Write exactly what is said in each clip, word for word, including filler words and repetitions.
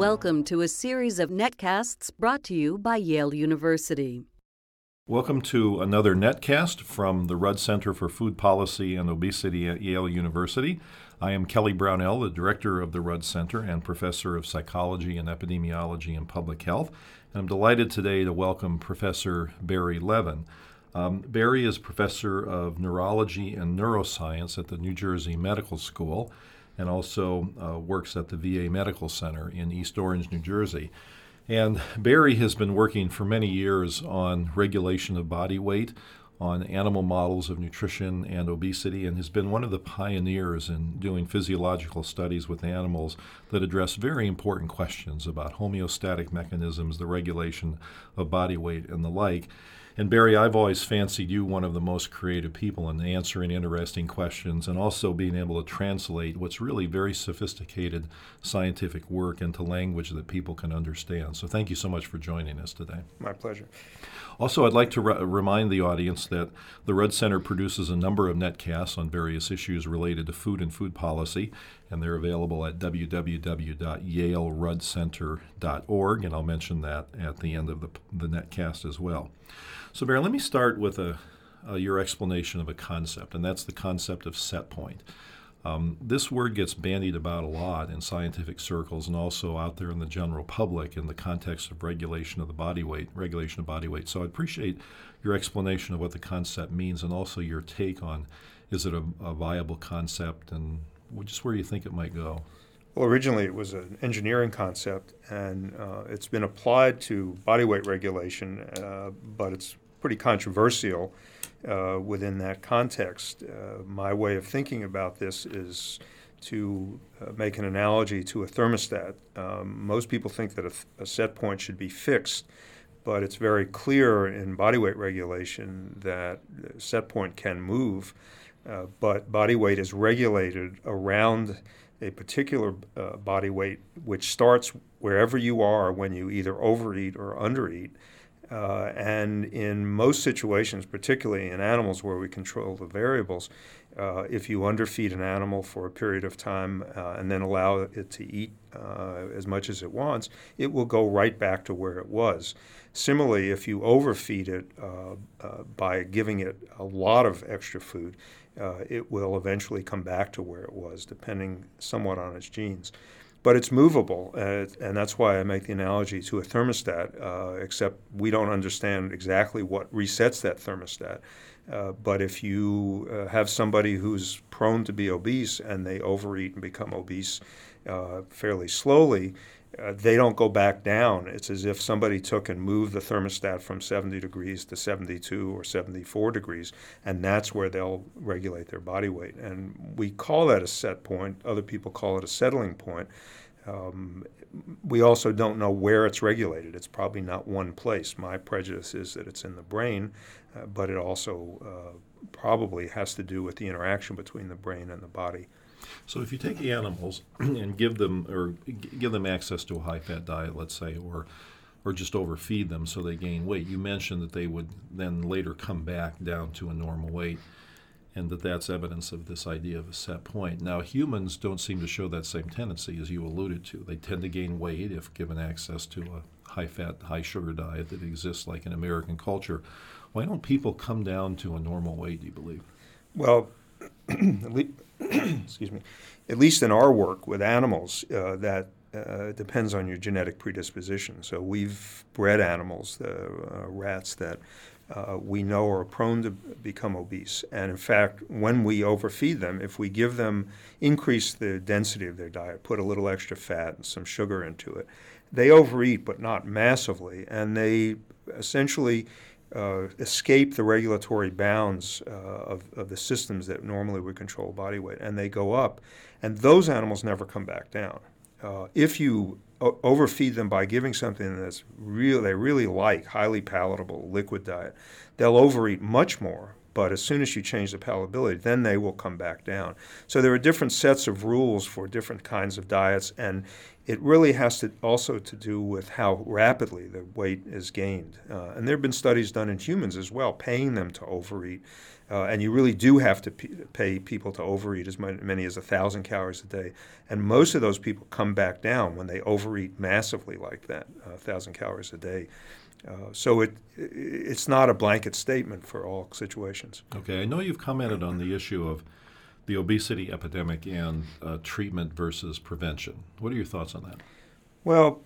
Welcome to a series of netcasts brought to you by Yale University. Welcome to another netcast from the Rudd Center for Food Policy and Obesity at Yale University. I am Kelly Brownell, the director of the Rudd Center and professor of psychology and epidemiology and public health. And I'm delighted today to welcome Professor Barry Levin. Um, Barry is professor of neurology and neuroscience at the New Jersey Medical School and also uh, works at the V A Medical Center in East Orange, New Jersey. And Barry has been working for many years on regulation of body weight, on animal models of nutrition and obesity, and has been one of the pioneers in doing physiological studies with animals that address very important questions about homeostatic mechanisms, the regulation of body weight, and the like. And Barry, I've always fancied you one of the most creative people in answering interesting questions and also being able to translate what's really very sophisticated scientific work into language that people can understand. So thank you so much for joining us today. My pleasure. Also, I'd like to re- remind the audience that the Rudd Center produces a number of netcasts on various issues related to food and food policy, and they're available at w w w dot yale rudd center dot org, and I'll mention that at the end of the, the netcast as well. So, Barry, let me start with a, a, your explanation of a concept, and that's the concept of set point. Um, this word gets bandied about a lot in scientific circles and also out there in the general public in the context of regulation of the body weight, regulation of body weight. So I appreciate your explanation of what the concept means and also your take on is it a, a viable concept and just where you think it might go. Well, originally it was an engineering concept, and uh, it's been applied to body weight regulation, uh, but it's pretty controversial uh, within that context. Uh, my way of thinking about this is to uh, make an analogy to a thermostat. Um, most people think that a, th- a set point should be fixed, but it's very clear in body weight regulation that the set point can move, uh, but body weight is regulated around a particular uh, body weight, which starts wherever you are when you either overeat or undereat. Uh, and in most situations, particularly in animals where we control the variables, uh, if you underfeed an animal for a period of time uh, and then allow it to eat uh, as much as it wants, it will go right back to where it was. Similarly, if you overfeed it uh, uh, by giving it a lot of extra food, uh, it will eventually come back to where it was, depending somewhat on its genes. But it's movable, uh, and that's why I make the analogy to a thermostat, uh, except we don't understand exactly what resets that thermostat. Uh, but if you uh, have somebody who's prone to be obese and they overeat and become obese uh, fairly slowly, uh, they don't go back down. It's as if somebody took and moved the thermostat from seventy degrees to seventy-two or seventy-four degrees, and that's where they'll regulate their body weight. And we call that a set point. Other people call it a settling point. Um, we also don't know where it's regulated. It's probably not one place. My prejudice is that it's in the brain, uh, but it also uh, probably has to do with the interaction between the brain and the body. So if you take animals and give them or give them access to a high-fat diet, let's say, or or just overfeed them so they gain weight, you mentioned that they would then later come back down to a normal weight, and that that's evidence of this idea of a set point. Now, humans don't seem to show that same tendency, as you alluded to. They tend to gain weight if given access to a high-fat, high-sugar diet that exists like in American culture. Why don't people come down to a normal weight, do you believe? Well, excuse me. At least in our work with animals, uh, that uh, depends on your genetic predisposition. So we've bred animals, the uh, rats that uh, we know are prone to become obese. And in fact, when we overfeed them, if we give them, increase the density of their diet, put a little extra fat and some sugar into it, they overeat, but not massively. And they essentially Uh, escape the regulatory bounds uh, of, of the systems that normally would control body weight, and they go up. And those animals never come back down. Uh, if you o- overfeed them by giving something that's real, they really like, highly palatable liquid diet, they'll overeat much more, But as soon as you change the palatability, then they will come back down. So there are different sets of rules for different kinds of diets, and it really has to also to do with how rapidly the weight is gained. Uh, and there have been studies done in humans as well, paying them to overeat. Uh, and you really do have to p- pay people to overeat as many as one thousand calories a day. And most of those people come back down when they overeat massively like that, uh, one thousand calories a day. Uh, so it it's not a blanket statement for all situations. Okay. I know you've commented on the issue of the obesity epidemic and uh, treatment versus prevention. What are your thoughts on that? Well,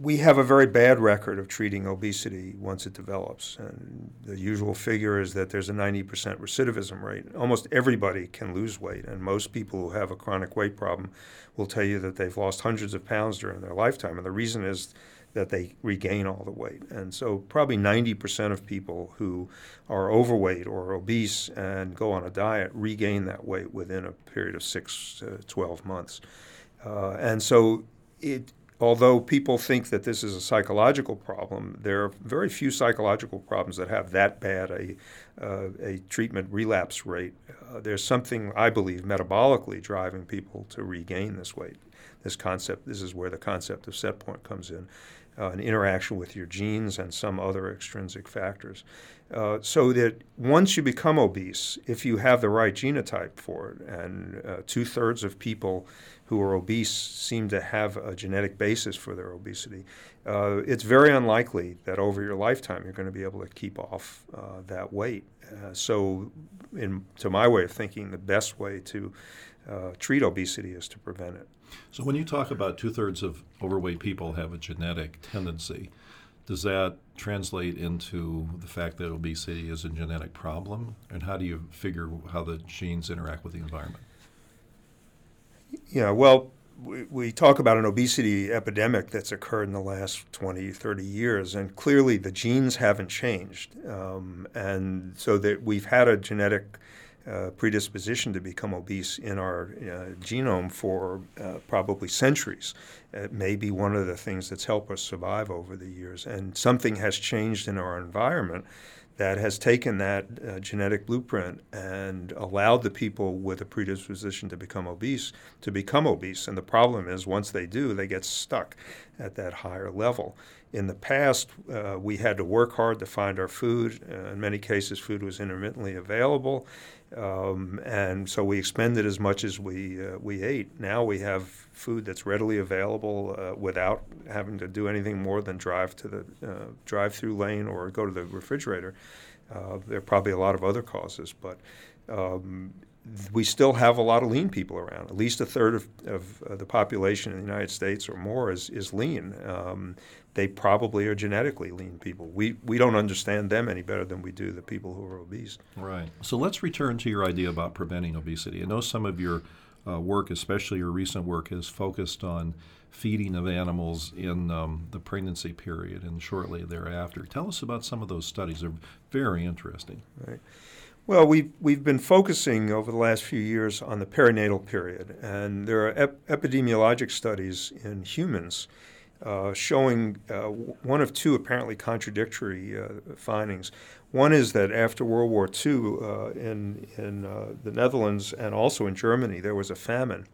we have a very bad record of treating obesity once it develops. And the usual figure is that there's a ninety percent recidivism rate. Almost everybody can lose weight, and most people who have a chronic weight problem will tell you that they've lost hundreds of pounds during their lifetime, and the reason is that they regain all the weight. And so probably ninety percent of people who are overweight or obese and go on a diet regain that weight within a period of six to twelve months. Uh, and so it, although people think that this is a psychological problem, there are very few psychological problems that have that bad a, uh, a treatment relapse rate. Uh, there's something, I believe, metabolically driving people to regain this weight. This concept, this is where the concept of set point comes in. Uh, an interaction with your genes and some other extrinsic factors. Uh, so that once you become obese, if you have the right genotype for it, and uh, two-thirds of people who are obese seem to have a genetic basis for their obesity, uh, it's very unlikely that over your lifetime you're going to be able to keep off uh, that weight. Uh, so in, to my way of thinking, the best way to uh, treat obesity is to prevent it. So when you talk about two-thirds of overweight people have a genetic tendency, does that translate into the fact that obesity is a genetic problem? And how do you figure how the genes interact with the environment? Yeah, well, we, we talk about an obesity epidemic that's occurred in the last twenty, thirty years, and clearly the genes haven't changed. Um, and so that we've had a genetic Uh, predisposition to become obese in our uh, genome for uh, probably centuries. It may be one of the things that's helped us survive over the years. And something has changed in our environment that has taken that uh, genetic blueprint and allowed the people with a predisposition to become obese to become obese. And the problem is, once they do, they get stuck at that higher level. In the past, uh, we had to work hard to find our food. Uh, in many cases, food was intermittently available, um, and so we expended as much as we uh, we ate. Now we have food that's readily available uh, without having to do anything more than drive to the uh, drive-through lane or go to the refrigerator. Uh, there are probably a lot of other causes, but um, we still have a lot of lean people around. At least a third of, of uh, the population in the United States or more is, is lean. Um, they probably are genetically lean people. We we don't understand them any better than we do the people who are obese. Right. So let's return to your idea about preventing obesity. I know some of your uh, work, especially your recent work, has focused on feeding of animals in um, the pregnancy period and shortly thereafter. Tell us about some of those studies. They're very interesting. Right. Well, we've, we've been focusing over the last few years on the perinatal period, and there are ep- epidemiologic studies in humans uh, showing uh, one of two apparently contradictory uh, findings. One is that after World War Two uh, in, in uh, the Netherlands and also in Germany, there was a famine.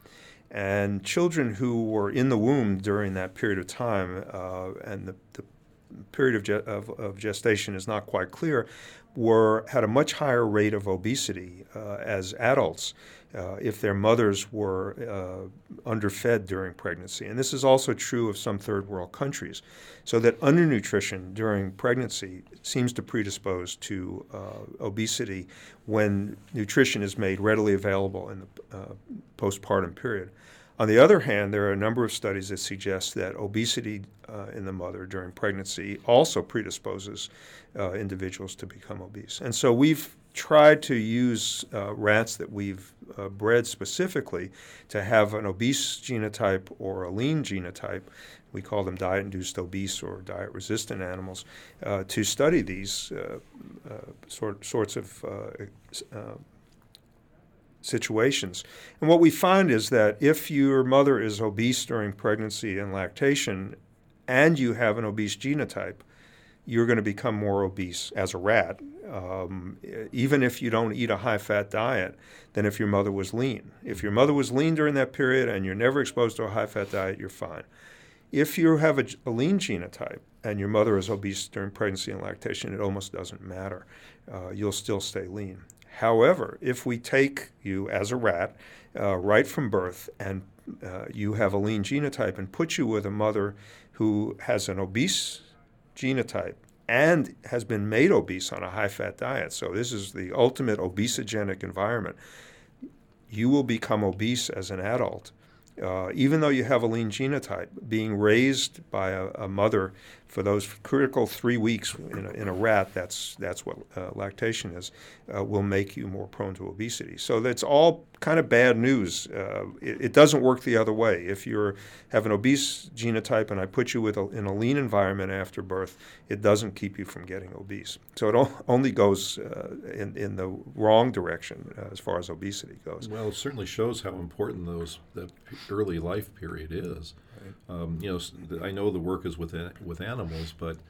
And children who were in the womb during that period of time uh, and the, the period of, ge- of, of gestation is not quite clear, were had a much higher rate of obesity uh, as adults uh, if their mothers were uh, underfed during pregnancy. And this is also true of some third world countries. So that undernutrition during pregnancy seems to predispose to uh, obesity when nutrition is made readily available in the uh, postpartum period. On the other hand, there are a number of studies that suggest that obesity uh, in the mother during pregnancy also predisposes uh, individuals to become obese. And so we've tried to use uh, rats that we've uh, bred specifically to have an obese genotype or a lean genotype. We call them diet-induced obese or diet-resistant animals, uh, to study these uh, uh, sort, sorts of uh, uh, situations. And what we find is that if your mother is obese during pregnancy and lactation and you have an obese genotype, you're going to become more obese as a rat, um, even if you don't eat a high-fat diet, than if your mother was lean. If your mother was lean during that period and you're never exposed to a high-fat diet, you're fine. If you have a, a lean genotype and your mother is obese during pregnancy and lactation, it almost doesn't matter. Uh, you'll still stay lean. However, if we take you as a rat uh, right from birth and uh, you have a lean genotype and put you with a mother who has an obese genotype and has been made obese on a high-fat diet, so this is the ultimate obesogenic environment, you will become obese as an adult. Uh, even though you have a lean genotype, being raised by a, a mother for those critical three weeks in a, in a rat, that's that's what uh, lactation is, uh, will make you more prone to obesity. So that's all kind of bad news. Uh, it, it doesn't work the other way. If you have an obese genotype and I put you with a, in a lean environment after birth, it doesn't keep you from getting obese. So it o- only goes uh, in, in the wrong direction uh, as far as obesity goes. Well, it certainly shows how important those that early life period is. Right. Um, you know, I know the work is with with animals, but I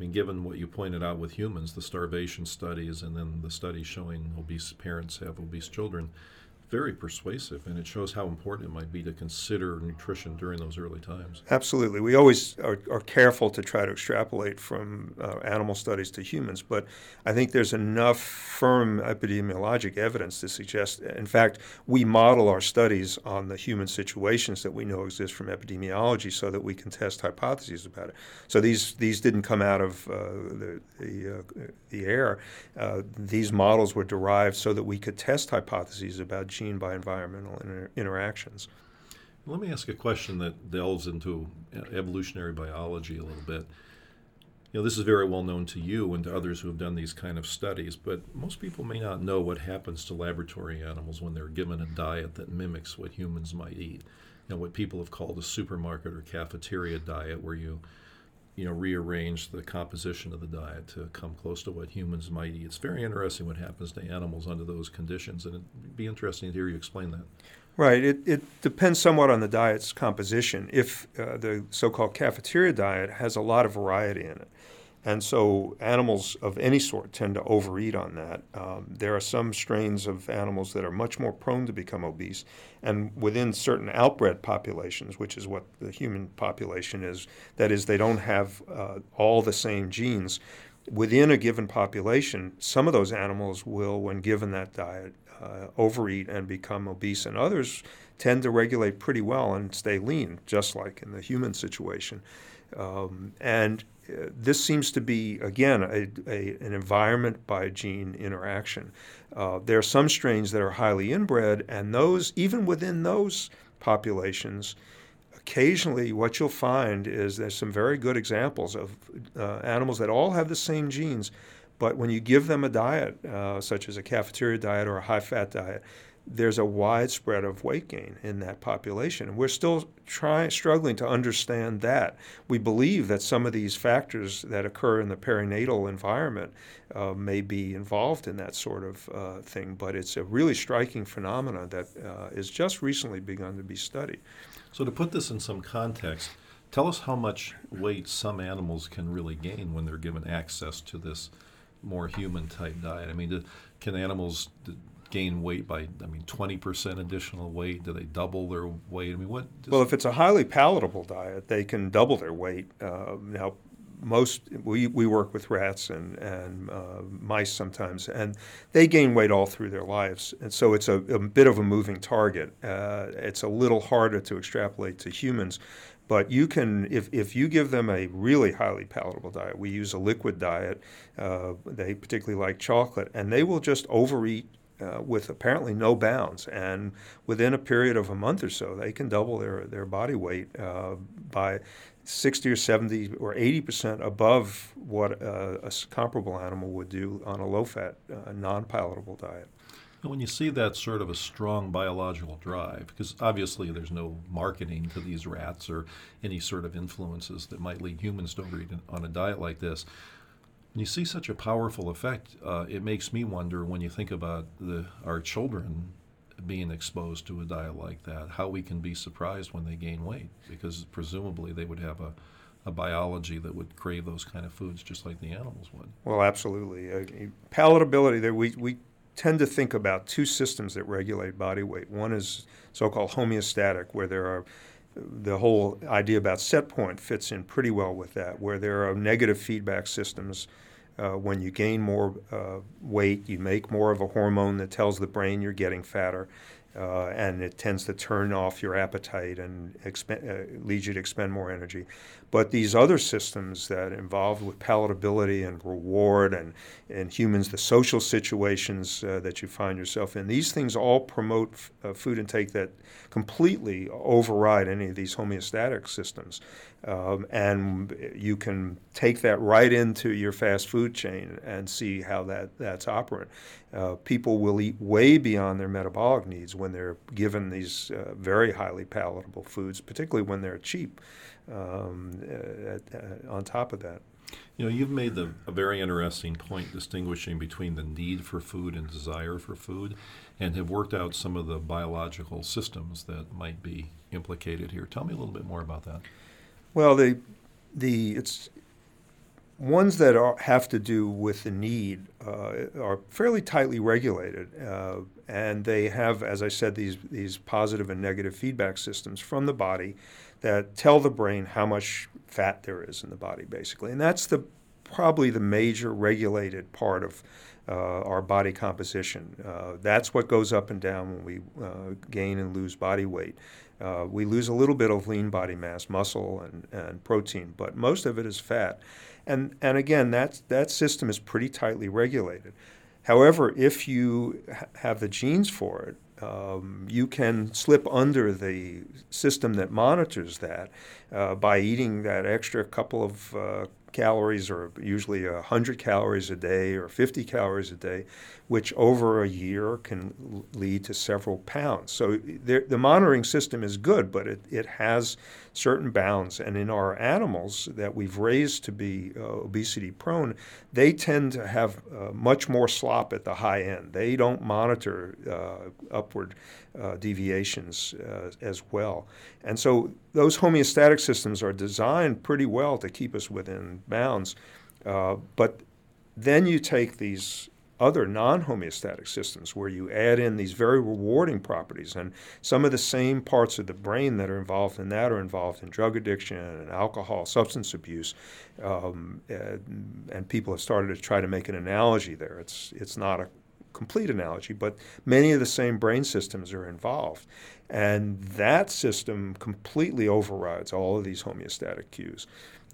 mean, given what you pointed out with humans, the starvation studies and then the studies showing obese parents have obese children, very persuasive, and it shows how important it might be to consider nutrition during those early times. Absolutely. We always are, are careful to try to extrapolate from uh, animal studies to humans, but I think there's enough firm epidemiologic evidence to suggest, in fact, we model our studies on the human situations that we know exist from epidemiology so that we can test hypotheses about it. So these these didn't come out of uh, the, the, uh, the air. Uh, these models were derived so that we could test hypotheses about gene by environmental inter- interactions. Let me ask a question that delves into evolutionary biology a little bit. You know, this is very well known to you and to others who have done these kind of studies, but most people may not know what happens to laboratory animals when they're given a diet that mimics what humans might eat. You know, what people have called a supermarket or cafeteria diet, where you, you know, rearrange the composition of the diet to come close to what humans might eat. It's very interesting what happens to animals under those conditions, and it'd be interesting to hear you explain that. Right. It, it depends somewhat on the diet's composition. If uh, the so-called cafeteria diet has a lot of variety in it, and so animals of any sort tend to overeat on that. Um, there are some strains of animals that are much more prone to become obese, and within certain outbred populations, which is what the human population is, that is, they don't have uh, all the same genes. Within a given population, some of those animals will, when given that diet, uh, overeat and become obese, and others tend to regulate pretty well and stay lean, just like in the human situation. Um, and uh, this seems to be, again, a, a, an environment by gene interaction. Uh, there are some strains that are highly inbred, and those, even within those populations, occasionally what you'll find is there's some very good examples of uh, animals that all have the same genes, but when you give them a diet, uh, such as a cafeteria diet or a high-fat diet, there's a widespread of weight gain in that population. And we're still trying, struggling to understand that. We believe that some of these factors that occur in the perinatal environment uh, may be involved in that sort of uh, thing, but it's a really striking phenomenon that uh, is just recently begun to be studied. So to put this in some context, tell us how much weight some animals can really gain when they're given access to this more human-type diet. I mean, do, can animals... Do, gain weight by, I mean, twenty percent additional weight? Do they double their weight? I mean, what? Well, if it's a highly palatable diet, they can double their weight. Uh, now, most, we, we work with rats and, and uh, mice sometimes, and they gain weight all through their lives. And so it's a, a bit of a moving target. Uh, it's a little harder to extrapolate to humans. But you can, if, if you give them a really highly palatable diet, we use a liquid diet. Uh, they particularly like chocolate, and they will just overeat Uh, with apparently no bounds, and within a period of a month or so, they can double their, their body weight uh, by sixty or seventy or eighty percent above what uh, a comparable animal would do on a low-fat, uh, non-palatable diet. And when you see that sort of a strong biological drive, because obviously there's no marketing to these rats or any sort of influences that might lead humans to overeat on a diet like this, when you see such a powerful effect, uh, it makes me wonder, when you think about the, our children being exposed to a diet like that, how we can be surprised when they gain weight, because presumably they would have a, a biology that would crave those kind of foods just like the animals would. Well, absolutely. Uh, palatability, there we, we tend to think about two systems that regulate body weight. One is so-called homeostatic, where there are the whole idea about set point fits in pretty well with that, where there are negative feedback systems. Uh, when you gain more uh, weight, you make more of a hormone that tells the brain you're getting fatter, uh, and it tends to turn off your appetite and expen- uh, leads you to expend more energy. But these other systems that involve with palatability and reward and, and humans, the social situations uh, that you find yourself in, these things all promote f- uh, food intake that completely override any of these homeostatic systems. Um, and you can take that right into your fast food chain and see how that, that's operant. Uh, people will eat way beyond their metabolic needs when they're given these uh, very highly palatable foods, particularly when they're cheap um, at, at, on top of that. You know, you've made the, a very interesting point distinguishing between the need for food and desire for food, and have worked out some of the biological systems that might be implicated here. Tell me a little bit more about that. Well, the the it's ones that are, have to do with the need uh, are fairly tightly regulated, uh, and they have, as I said, these these positive and negative feedback systems from the body that tell the brain how much fat there is in the body, basically, and that's the probably the major regulated part of uh, our body composition. Uh, that's what goes up and down when we uh, gain and lose body weight. Uh, we lose a little bit of lean body mass, muscle and, and protein, but most of it is fat. And and again, that's, that system is pretty tightly regulated. However, if you ha- have the genes for it, Um, you can slip under the system that monitors that uh, by eating that extra couple of uh, calories, or usually one hundred calories a day or fifty calories a day, which over a year can lead to several pounds. So there, the monitoring system is good, but it, it has certain bounds. And in our animals that we've raised to be uh, obesity prone, they tend to have uh, much more slop at the high end. They don't monitor uh, upward uh, deviations uh, as well. And so those homeostatic systems are designed pretty well to keep us within bounds. Uh, but then you take these other non-homeostatic systems where you add in these very rewarding properties, and some of the same parts of the brain that are involved in that are involved in drug addiction and alcohol, substance abuse, um, and, and people have started to try to make an analogy there. It's it's not a complete analogy, but many of the same brain systems are involved, and that system completely overrides all of these homeostatic cues.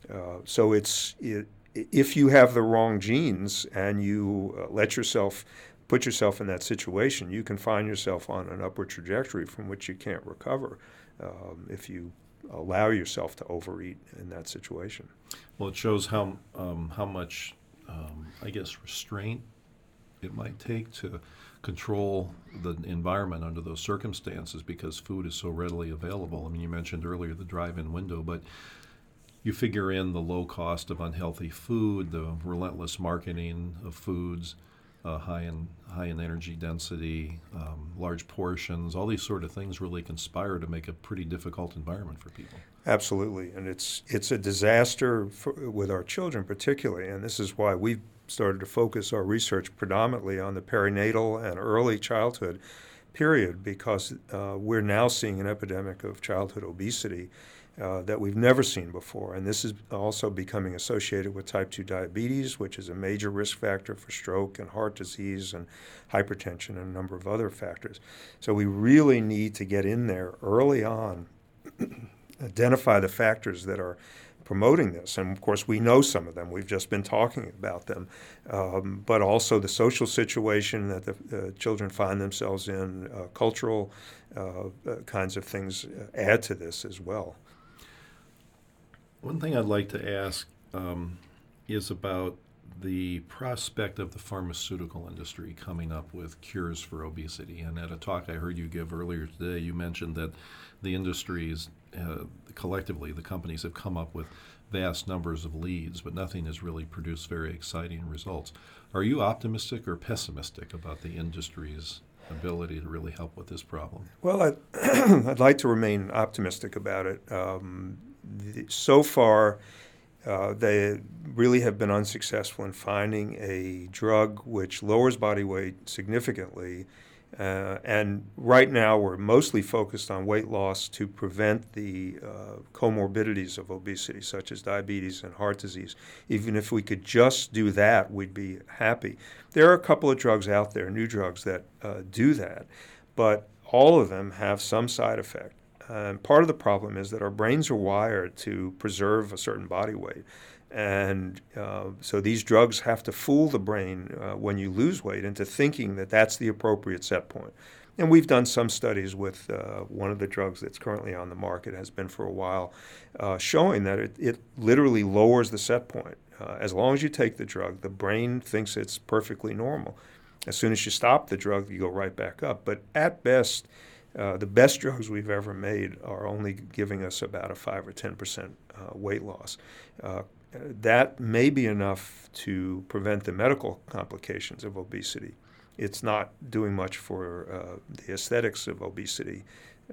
Uh, so it's it. If you have the wrong genes and you uh, let yourself put yourself in that situation, you can find yourself on an upward trajectory from which you can't recover um, if you allow yourself to overeat in that situation. Well, it shows how um, how much, um, I guess, restraint it might take to control the environment under those circumstances, because food is so readily available. I mean, you mentioned earlier the drive-in window, but you figure in the low cost of unhealthy food, the relentless marketing of foods, uh, high in high in energy density, um, large portions. All these sort of things really conspire to make a pretty difficult environment for people. Absolutely, and it's it's a disaster for, with our children particularly, and this is why we've started to focus our research predominantly on the perinatal and early childhood period, because uh, we're now seeing an epidemic of childhood obesity Uh, that we've never seen before. And this is also becoming associated with type two diabetes, which is a major risk factor for stroke and heart disease and hypertension and a number of other factors. So we really need to get in there early on, identify the factors that are promoting this. And of course, we know some of them. We've just been talking about them. Um, but also the social situation that the uh, children find themselves in, uh, cultural uh, uh, kinds of things add to this as well. One thing I'd like to ask um, is about the prospect of the pharmaceutical industry coming up with cures for obesity. And at a talk I heard you give earlier today, you mentioned that the industries, uh, collectively, the companies have come up with vast numbers of leads, but nothing has really produced very exciting results. Are you optimistic or pessimistic about the industry's ability to really help with this problem? Well, I'd, I'd like to remain optimistic about it. Um, the, so far, uh, they really have been unsuccessful in finding a drug which lowers body weight significantly. Uh, and right now, we're mostly focused on weight loss to prevent the uh, comorbidities of obesity, such as diabetes and heart disease. Even if we could just do that, we'd be happy. There are a couple of drugs out there, new drugs, that uh, do that, but all of them have some side effect. And part of the problem is that our brains are wired to preserve a certain body weight. And uh, so these drugs have to fool the brain uh, when you lose weight into thinking that that's the appropriate set point. And we've done some studies with uh, one of the drugs that's currently on the market, has been for a while, uh, showing that it, it literally lowers the set point. Uh, as long as you take the drug, the brain thinks it's perfectly normal. As soon as you stop the drug, you go right back up. But at best, Uh, the best drugs we've ever made are only giving us about a five or ten percent uh, weight loss. Uh, that may be enough to prevent the medical complications of obesity. It's not doing much for uh, the aesthetics of obesity.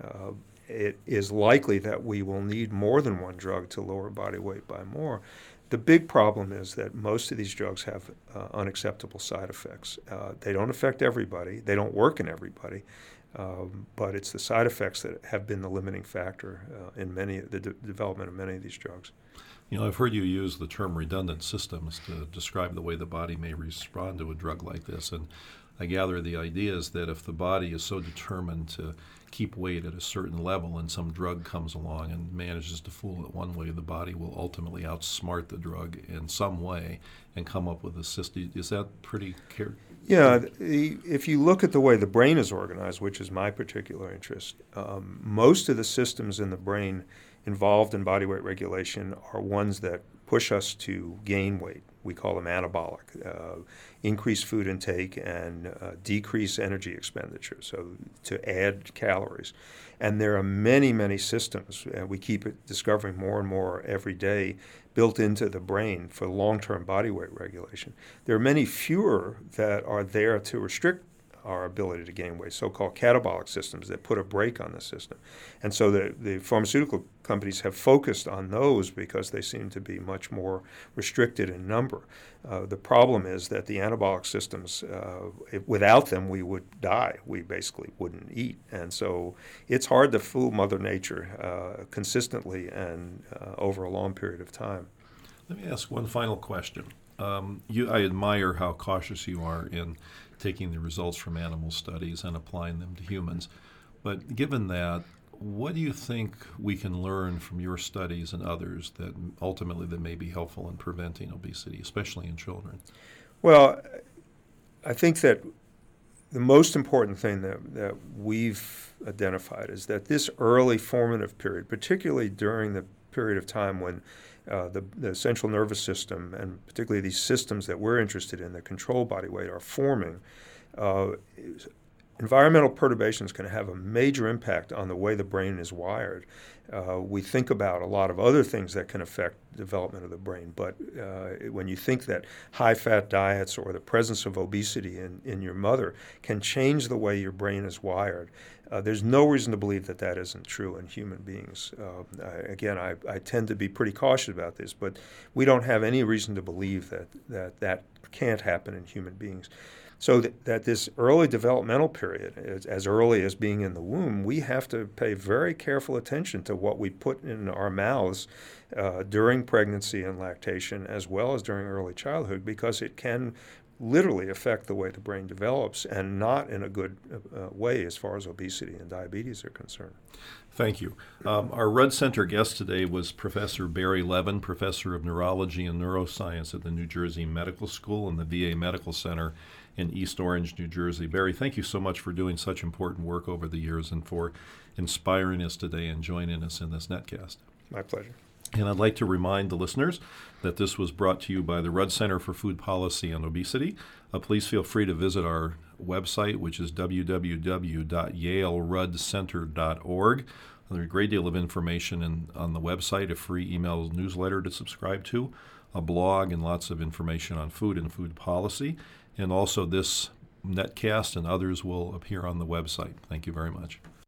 Uh, it is likely that we will need more than one drug to lower body weight by more. The big problem is that most of these drugs have uh, unacceptable side effects. Uh, they don't affect everybody. They don't work in everybody. Um, but it's the side effects that have been the limiting factor uh, in many the de- development of many of these drugs. You know, I've heard you use the term redundant systems to describe the way the body may respond to a drug like this. And I gather the idea is that if the body is so determined to keep weight at a certain level and some drug comes along and manages to fool it one way, the body will ultimately outsmart the drug in some way and come up with a system. Is that pretty clear? Yeah, if you look at the way the brain is organized, which is my particular interest, um, most of the systems in the brain involved in body weight regulation are ones that push us to gain weight. We call them anabolic, uh, increase food intake and uh, decrease energy expenditure, so to add calories. And there are many, many systems, and we keep it discovering more and more every day, built into the brain for long-term body weight regulation. There are many fewer that are there to restrict our ability to gain weight, so-called catabolic systems that put a brake on the system. And so the, the pharmaceutical companies have focused on those because they seem to be much more restricted in number. Uh, the problem is that the anabolic systems, uh, if, without them, we would die. We basically wouldn't eat. And so it's hard to fool Mother Nature uh, consistently and uh, over a long period of time. Let me ask one final question. Um, you, I admire how cautious you are in taking the results from animal studies and applying them to humans. But given that, what do you think we can learn from your studies and others that ultimately that may be helpful in preventing obesity, especially in children? Well, I think that the most important thing that, that we've identified is that this early formative period, particularly during the period of time when Uh, the, the central nervous system, and particularly these systems that we're interested in that control body weight, are forming, uh, environmental perturbations can have a major impact on the way the brain is wired. Uh, we think about a lot of other things that can affect development of the brain, but uh, when you think that high-fat diets or the presence of obesity in, in your mother can change the way your brain is wired, Uh, there's no reason to believe that that isn't true in human beings. Uh, I, again, I, I tend to be pretty cautious about this, but we don't have any reason to believe that that, that can't happen in human beings. So th- that this early developmental period, as, as early as being in the womb, we have to pay very careful attention to what we put in our mouths uh, during pregnancy and lactation, as well as during early childhood, because it can literally affect the way the brain develops, and not in a good uh, way as far as obesity and diabetes are concerned. Thank you. Um, our Rudd Center guest today was Professor Barry Levin, Professor of Neurology and Neuroscience at the New Jersey Medical School and the V A Medical Center in East Orange, New Jersey. Barry, thank you so much for doing such important work over the years and for inspiring us today and joining us in this netcast. My pleasure. And I'd like to remind the listeners that this was brought to you by the Rudd Center for Food Policy and Obesity. Uh, please feel free to visit our website, which is w w w dot yale rudd center dot org. There's a great deal of information in, on the website, a free email newsletter to subscribe to, a blog, and lots of information on food and food policy. And also this netcast and others will appear on the website. Thank you very much.